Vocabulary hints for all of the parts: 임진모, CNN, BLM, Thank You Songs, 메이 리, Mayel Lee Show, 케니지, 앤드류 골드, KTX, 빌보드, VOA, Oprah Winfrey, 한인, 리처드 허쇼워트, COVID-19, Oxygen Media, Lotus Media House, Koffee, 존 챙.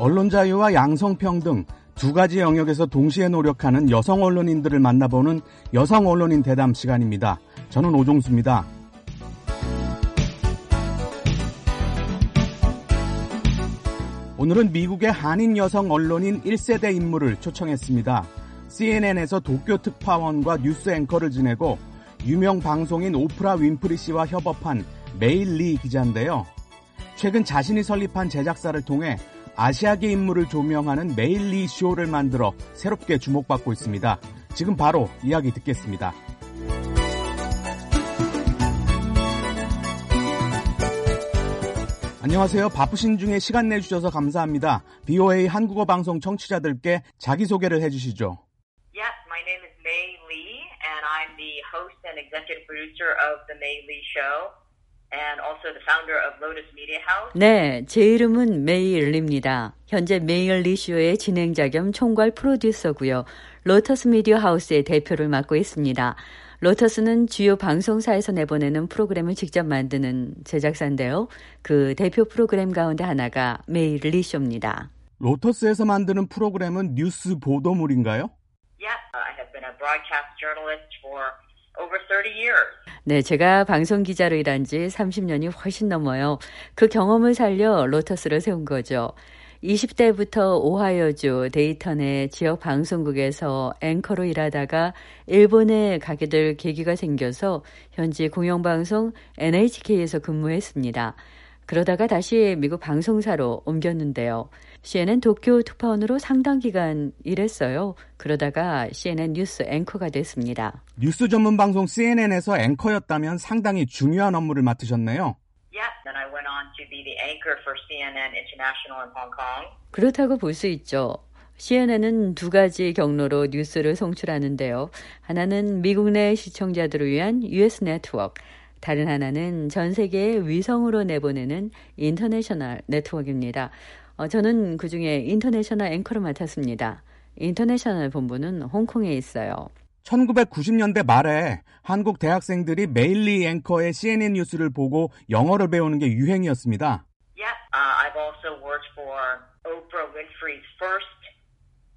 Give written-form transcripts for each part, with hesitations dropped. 언론 자유와 양성평등 두 가지 영역에서 동시에 노력하는 여성 언론인들을 만나보는 여성 언론인 대담 시간입니다. 저는 오종수입니다. 오늘은 미국의 한인 여성 언론인 1세대 인물을 초청했습니다. CNN에서 도쿄 특파원과 뉴스 앵커를 지내고 유명 방송인 오프라 윈프리 씨와 협업한 메일 리 기자인데요. 최근 자신이 설립한 제작사를 통해 아시아계 인물을 조명하는 메일 리 쇼를 만들어 새롭게 주목받고 있습니다. 지금 바로 이야기 듣겠습니다. 안녕하세요. 바쁘신 중에 시간 내주셔서 감사합니다. VOA 한국어 방송 청취자들께 자기소개를 해주시죠. Yes, my name is Mayel Lee, and I'm the host and executive producer of the Mayel Lee Show. And also the founder of Lotus Media House. 네, 제 이름은 메이 리입니다. 현재 메이얼 리 쇼의 진행자 겸 총괄 프로듀서고요. 로터스 미디어 하우스의 대표를 맡고 있습니다. 로터스는 주요 방송사에서 내보내는 프로그램을 직접 만드는 제작사인데요. 그 대표 프로그램 가운데 하나가 메이얼 리 쇼입니다. 로터스에서 만드는 프로그램은 뉴스 보도물인가요? Yes, I have been a broadcast journalist for over 30 years. 네, 제가 방송 기자로 일한 지 30년이 훨씬 넘어요. 그 경험을 살려 로터스를 세운 거죠. 20대부터 오하이오주 데이턴의 지역 방송국에서 앵커로 일하다가 일본에 가게 될 계기가 생겨서 현지 공영방송 NHK에서 근무했습니다. 그러다가 다시 미국 방송사로 옮겼는데요. CNN 도쿄 특파원으로 상당 기간 일했어요. 그러다가 CNN 뉴스 앵커가 됐습니다. 뉴스 전문 방송 CNN에서 앵커였다면 상당히 중요한 업무를 맡으셨네요. Yes, and I went on to be the anchor for CNN International in Hong Kong. 그렇다고 볼 수 있죠. CNN은 두 가지 경로로 뉴스를 송출하는데요. 하나는 미국 내 시청자들을 위한 US 네트워크, 다른 하나는 전 세계의 위성으로 내보내는 인터내셔널 네트워크입니다. 저는 그중에 인터내셔널 앵커를 맡았습니다. 인터내셔널 본부는 홍콩에 있어요. 1990년대 말에 한국 대학생들이 메일 리 앵커의 CNN 뉴스를 보고 영어를 배우는 게 유행이었습니다. Yeah, I've also worked for Oprah Winfrey's first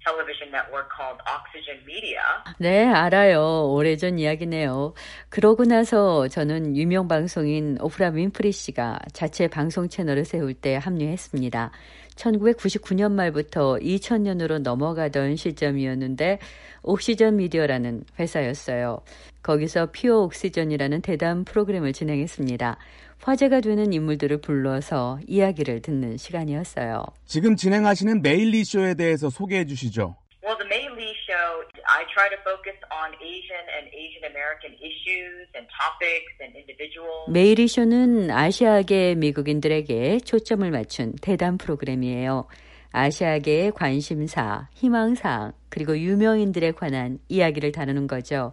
television network called Oxygen Media. 네, 알아요. 오래전 이야기네요. 그러고 나서 저는 유명 방송인 오프라 윈프리 씨가 자체 방송 채널을 세울 때 합류했습니다. 1999년 말부터 2000년으로 넘어가던 시점이었는데 옥시전 미디어라는 회사였어요. 거기서 퓨어 옥시전이라는 대담 프로그램을 진행했습니다. 화제가 되는 인물들을 불러서 이야기를 듣는 시간이었어요. 지금 진행하시는 메일 리 쇼에 대해서 소개해 주시죠. Well, the Mayel Lee Show, I try to focus on Asian and Asian American issues and topics and individuals. 메이 리 쇼는 아시아계 미국인들에게 초점을 맞춘 대담 프로그램이에요. 아시아계의 관심사, 희망사항, 그리고 유명인들에 관한 이야기를 다루는 거죠.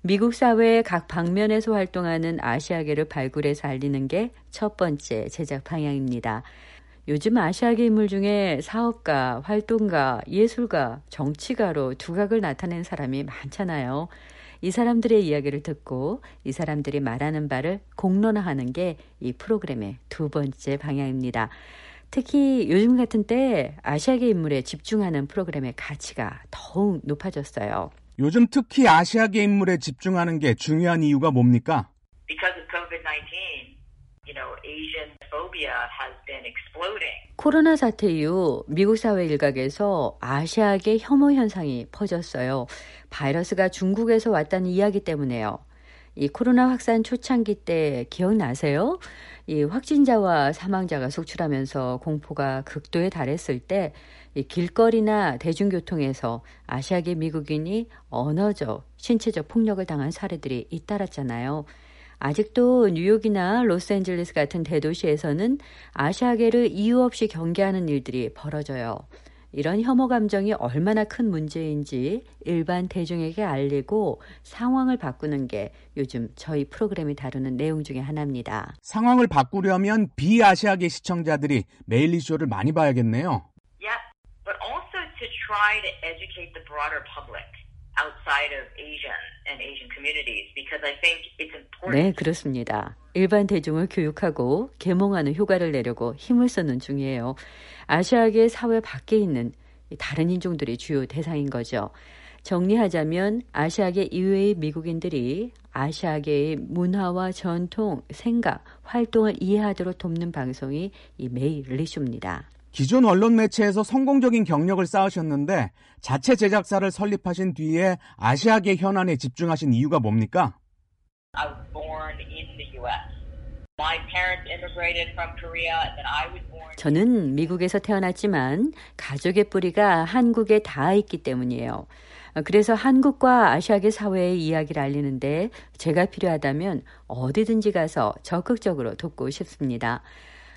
미국 사회의 각 방면에서 활동하는 아시아계를 발굴해서 알리는 게 첫 번째 제작 방향입니다. 요즘 아시아계 인물 중에 사업가, 활동가, 예술가, 정치가로 두각을 나타낸 사람이 많잖아요. 이 사람들의 이야기를 듣고 이 사람들이 말하는 바를 공론화하는 게 이 프로그램의 두 번째 방향입니다. 특히 요즘 같은 때 아시아계 인물에 집중하는 프로그램의 가치가 더욱 높아졌어요. 요즘 특히 아시아계 인물에 집중하는 게 중요한 이유가 뭡니까? Because of COVID-19. Asian phobia has been exploding. 코로나 사태 이후 미국 사회 일각에서 아시아계 혐오 현상이 퍼졌어요. 바이러스가 중국에서 왔다는 이야기 때문에요. 이 코로나 확산 초창기 때 기억나세요? 이 확진자와 사망자가 속출하면서 공포가 극도에 달했을 때 이 길거리나 대중교통에서 아시아계 미국인이 언어적, 신체적 폭력을 당한 사례들이 잇따랐잖아요. 아직도 뉴욕이나 로스앤젤레스 같은 대도시에서는 아시아계를 이유 없이 경계하는 일들이 벌어져요. 이런 혐오 감정이 얼마나 큰 문제인지 일반 대중에게 알리고 상황을 바꾸는 게 요즘 저희 프로그램이 다루는 내용 중에 하나입니다. 상황을 바꾸려면 비아시아계 시청자들이 메일 리 쇼를 많이 봐야겠네요. Yeah, but also to try to educate the broader public. outside of Asian and Asian communities because I think it's important. 네, 그렇습니다. 일반 대중을 교육하고 계몽하는 효과를 내려고 힘을 쓰는 중이에요. 아시아계 사회 밖에 있는 다른 인종들이 주요 대상인 거죠. 정리하자면 아시아계 이외의 미국인들이 아시아계의 문화와 전통, 생각, 활동을 이해하도록 돕는 방송이 이 메이 리쇼입니다. 기존 언론 매체에서 성공적인 경력을 쌓으셨는데 자체 제작사를 설립하신 뒤에 아시아계 현안에 집중하신 이유가 뭡니까? I was born in the U.S. My parents immigrated from Korea, and I was born. 저는 미국에서 태어났지만 가족의 뿌리가 한국에 닿아 있기 때문이에요. 그래서 한국과 아시아계 사회의 이야기를 알리는데 제가 필요하다면 어디든지 가서 적극적으로 돕고 싶습니다.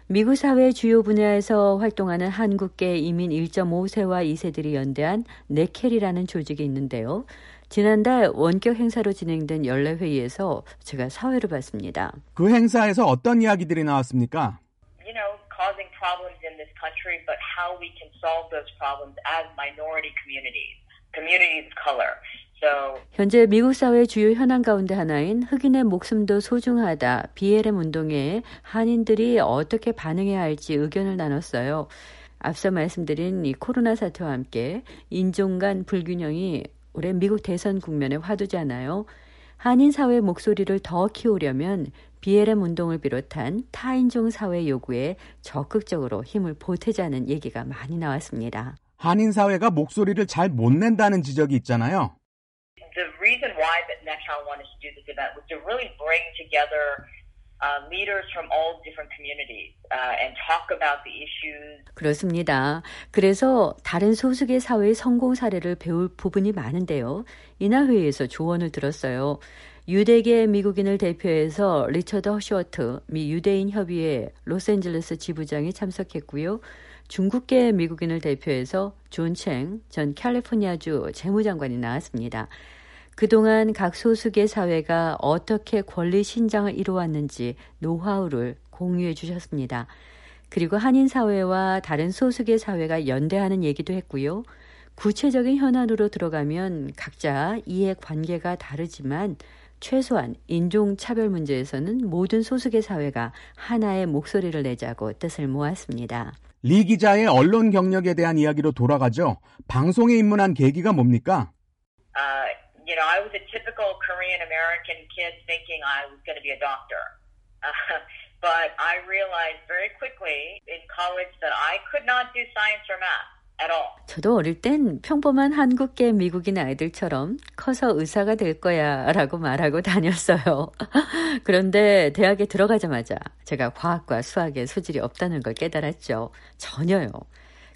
미국 사회의 주요 분야에서 활동하는 한국계 이민 1.5세와 2세들이 연대한 네켈이라는 조직이 있는데요. 지난달 원격 행사로 진행된 연례회의에서 제가 사회를 봤습니다. 그 행사에서 어떤 이야기들이 나왔습니까? You know, causing problems in this country, but how we can solve those problems as minority communities, communities of color. 현재 미국 사회의 주요 현안 가운데 하나인 흑인의 목숨도 소중하다 BLM 운동에 한인들이 어떻게 반응해야 할지 의견을 나눴어요. 앞서 말씀드린 이 코로나 사태와 함께 인종 간 불균형이 올해 미국 대선 국면의 화두잖아요. 한인 사회의 목소리를 더 키우려면 BLM 운동을 비롯한 타인종 사회 요구에 적극적으로 힘을 보태자는 얘기가 많이 나왔습니다. 한인 사회가 목소리를 잘 못 낸다는 지적이 있잖아요. The reason why that Nexon wanted to do this event was to really bring together leaders from all different communities and talk about the issues. 그렇습니다. 그래서 다른 소수계 사회의 성공 사례를 배울 부분이 많은데요. 이날 회의에서 조언을 들었어요. 유대계 미국인을 대표해서 리처드 허쇼워트 미 유대인 협의회 로스앤젤레스 지부장이 참석했고요. 중국계 미국인을 대표해서 존 챙 전 캘리포니아주 재무장관이 나왔습니다. 그동안 각 소수계 사회가 어떻게 권리 신장을 이루어왔는지 노하우를 공유해 주셨습니다. 그리고 한인 사회와 다른 소수계 사회가 연대하는 얘기도 했고요. 구체적인 현안으로 들어가면 각자 이해관계가 다르지만 최소한 인종차별 문제에서는 모든 소수계 사회가 하나의 목소리를 내자고 뜻을 모았습니다. 리 기자의 언론 경력에 대한 이야기로 돌아가죠. 방송에 입문한 계기가 뭡니까? You know, I was a typical Korean American kid thinking I was going to be a doctor. But I realized very quickly in college that I could not do science or math at all. 저도 어릴 땐 평범한 한국계 미국인 아이들처럼 커서 의사가 될 거야라고 말하고 다녔어요. 그런데 대학에 들어가자마자 제가 과학과 수학에 소질이 없다는 걸 깨달았죠. 전혀요.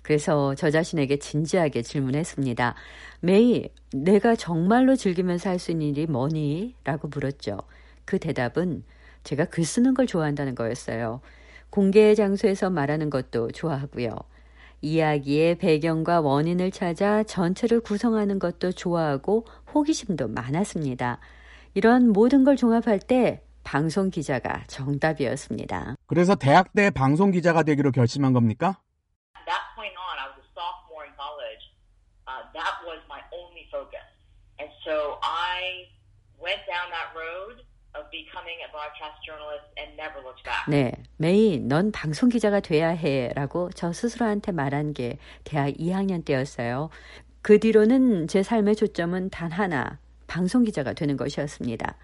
그래서 저 자신에게 진지하게 질문했습니다. 메이, 내가 정말로 즐기면서 할 수 있는 일이 뭐니? 라고 물었죠. 그 대답은 제가 글 쓰는 걸 좋아한다는 거였어요. 공개 장소에서 말하는 것도 좋아하고요. 이야기의 배경과 원인을 찾아 전체를 구성하는 것도 좋아하고 호기심도 많았습니다. 이런 모든 걸 종합할 때 방송 기자가 정답이었습니다. 그래서 대학 때 방송 기자가 되기로 결심한 겁니까? That was my only focus. And so I went down that road of becoming a broadcast journalist and never looked back. 네, 메이, 넌 방송 기자가 돼야 해라고 저 스스로한테 말한 게 대학 2학년 때였어요. 그 뒤로는 제 삶의 초점은 단 하나, 방송 기자가 되는 것이었습니다.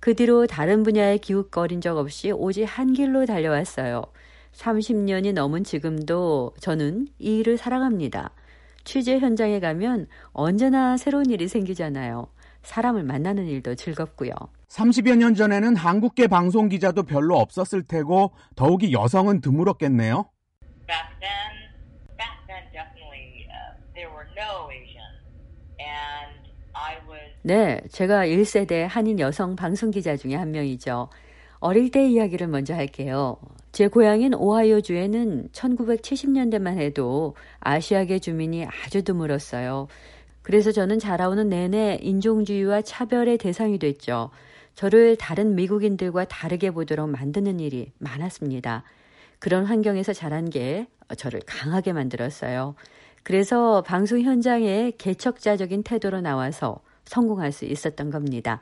그 뒤로 다른 분야에 기웃거린 적 없이 오직 한 길로 달려왔어요. 30년이 넘은 지금도 저는 이 일을 사랑합니다. 취재 현장에 가면 언제나 새로운 일이 생기잖아요. 사람을 만나는 일도 즐겁고요. 30여 년 전에는 한국계 방송 기자도 별로 없었을 테고 더욱이 여성은 드물었겠네요. 네, 제가 1세대 한인 여성 방송 기자 중에 한 명이죠. 어릴 때 이야기를 먼저 할게요. 제 고향인 오하이오주에는 1970년대만 해도 아시아계 주민이 아주 드물었어요. 그래서 저는 자라오는 내내 인종주의와 차별의 대상이 됐죠. 저를 다른 미국인들과 다르게 보도록 만드는 일이 많았습니다. 그런 환경에서 자란 게 저를 강하게 만들었어요. 그래서 방송 현장에 개척자적인 태도로 나와서 성공할 수 있었던 겁니다.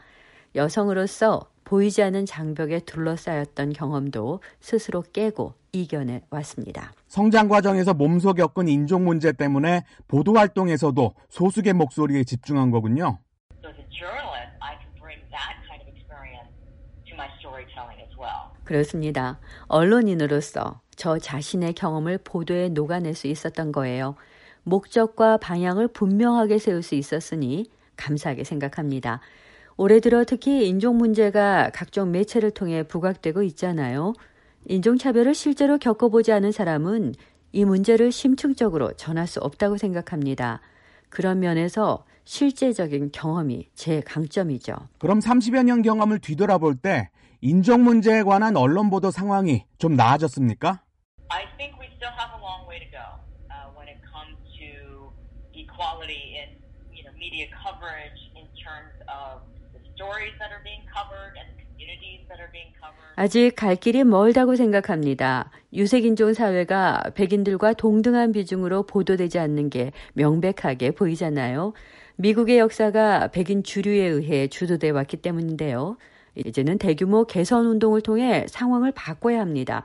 여성으로서 보이지 않은 장벽에 둘러싸였던 경험도 스스로 깨고 이겨내 왔습니다. 성장 과정에서 몸소 겪은 인종 문제 때문에 보도 활동에서도 소수의 목소리에 집중한 거군요. 그렇습니다. 언론인으로서 저 자신의 경험을 보도에 녹아낼 수 있었던 거예요. 목적과 방향을 분명하게 세울 수 있었으니 감사하게 생각합니다. 올해 들어 특히 인종 문제가 각종 매체를 통해 부각되고 있잖아요. 인종차별을 실제로 겪어보지 않은 사람은 이 문제를 심층적으로 전할 수 없다고 생각합니다. 그런 면에서 실제적인 경험이 제 강점이죠. 그럼 30여 년 경험을 뒤돌아볼 때 인종 문제에 관한 언론 보도 상황이 좀 나아졌습니까? I think we still have a long way to go when it comes to equality in media coverage in terms of the stories that are being covered and the communities that are being covered. 아직 갈 길이 멀다고 생각합니다. 유색인종 사회가 백인들과 동등한 비중으로 보도되지 않는 게 명백하게 보이잖아요. 미국의 역사가 백인 주류에 의해 주도돼 왔기 때문인데요. 이제는 대규모 개선 운동을 통해 상황을 바꿔야 합니다.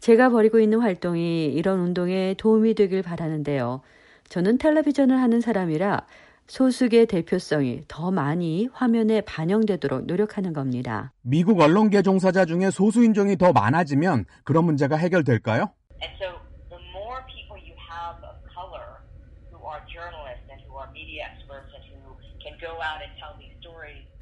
제가 벌이고 있는 활동이 이런 운동에 도움이 되길 바라는데요. 저는 텔레비전을 하는 사람이라 소수의 대표성이 더 많이 화면에 반영되도록 노력하는 겁니다. 미국 언론계 종사자 중에 소수 인종이 더 많아지면 그런 문제가 해결될까요?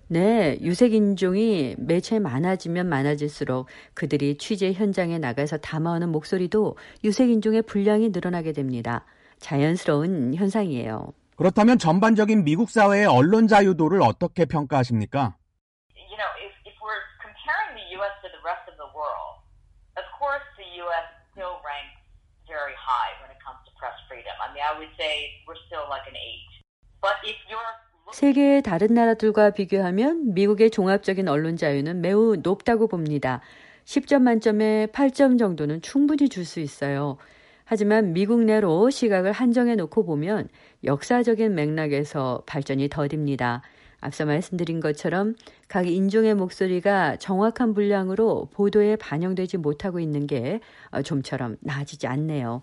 네, 유색인종이 매체에 많아지면 많아질수록 그들이 취재 현장에 나가서 담아오는 목소리도 유색인종의 분량이 늘어나게 됩니다. 자연스러운 현상이에요. 그렇다면 전반적인 미국 사회의 언론 자유도를 어떻게 평가하십니까? If we're comparing the U.S. to the rest of the world, of course the U.S. still ranks very high when it comes to press freedom. I would say we're still like an 8. But if you're 세계의 다른 나라들과 비교하면 미국의 종합적인 언론 자유는 매우 높다고 봅니다. 10점 만점에 8점 정도는 충분히 줄 수 있어요. 하지만 미국 내로 시각을 한정해 놓고 보면 역사적인 맥락에서 발전이 더딥니다. 앞서 말씀드린 것처럼 각 인종의 목소리가 정확한 분량으로 보도에 반영되지 못하고 있는 게 좀처럼 나아지지 않네요.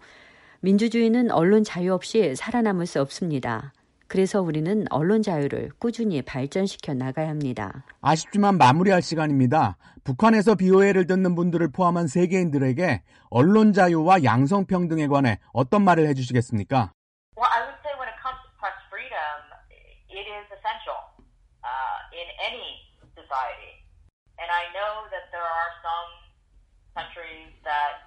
민주주의는 언론 자유 없이 살아남을 수 없습니다. 그래서 우리는 언론 자유를 꾸준히 발전시켜 나가야 합니다. 아쉽지만 마무리할 시간입니다. 북한에서 BOA를 듣는 분들을 포함한 세계인들에게 언론 자유와 양성평등에 관해 어떤 말을 해주시겠습니까? Well, I would say when it comes to press freedom, it is essential in any society. And I know that there are some countries that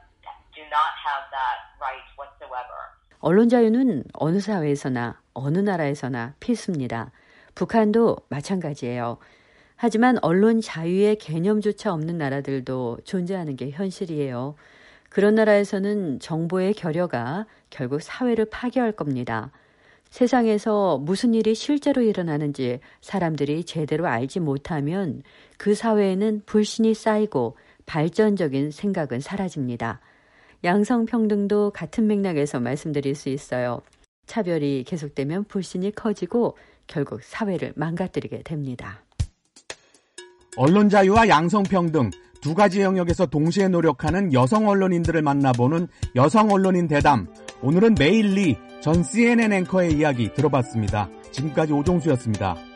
do not have that right whatsoever. 언론 자유는 어느 사회에서나 어느 나라에서나 필수입니다. 북한도 마찬가지예요. 하지만 언론 자유의 개념조차 없는 나라들도 존재하는 게 현실이에요. 그런 나라에서는 정보의 결여가 결국 사회를 파괴할 겁니다. 세상에서 무슨 일이 실제로 일어나는지 사람들이 제대로 알지 못하면 그 사회에는 불신이 쌓이고 발전적인 생각은 사라집니다. 양성평등도 같은 맥락에서 말씀드릴 수 있어요. 차별이 계속되면 불신이 커지고 결국 사회를 망가뜨리게 됩니다. 언론 자유와 양성평등 두 가지 영역에서 동시에 노력하는 여성 언론인들을 만나보는 여성 언론인 대담. 오늘은 메일 리 전 CNN 앵커의 이야기 들어봤습니다. 지금까지 오종수였습니다.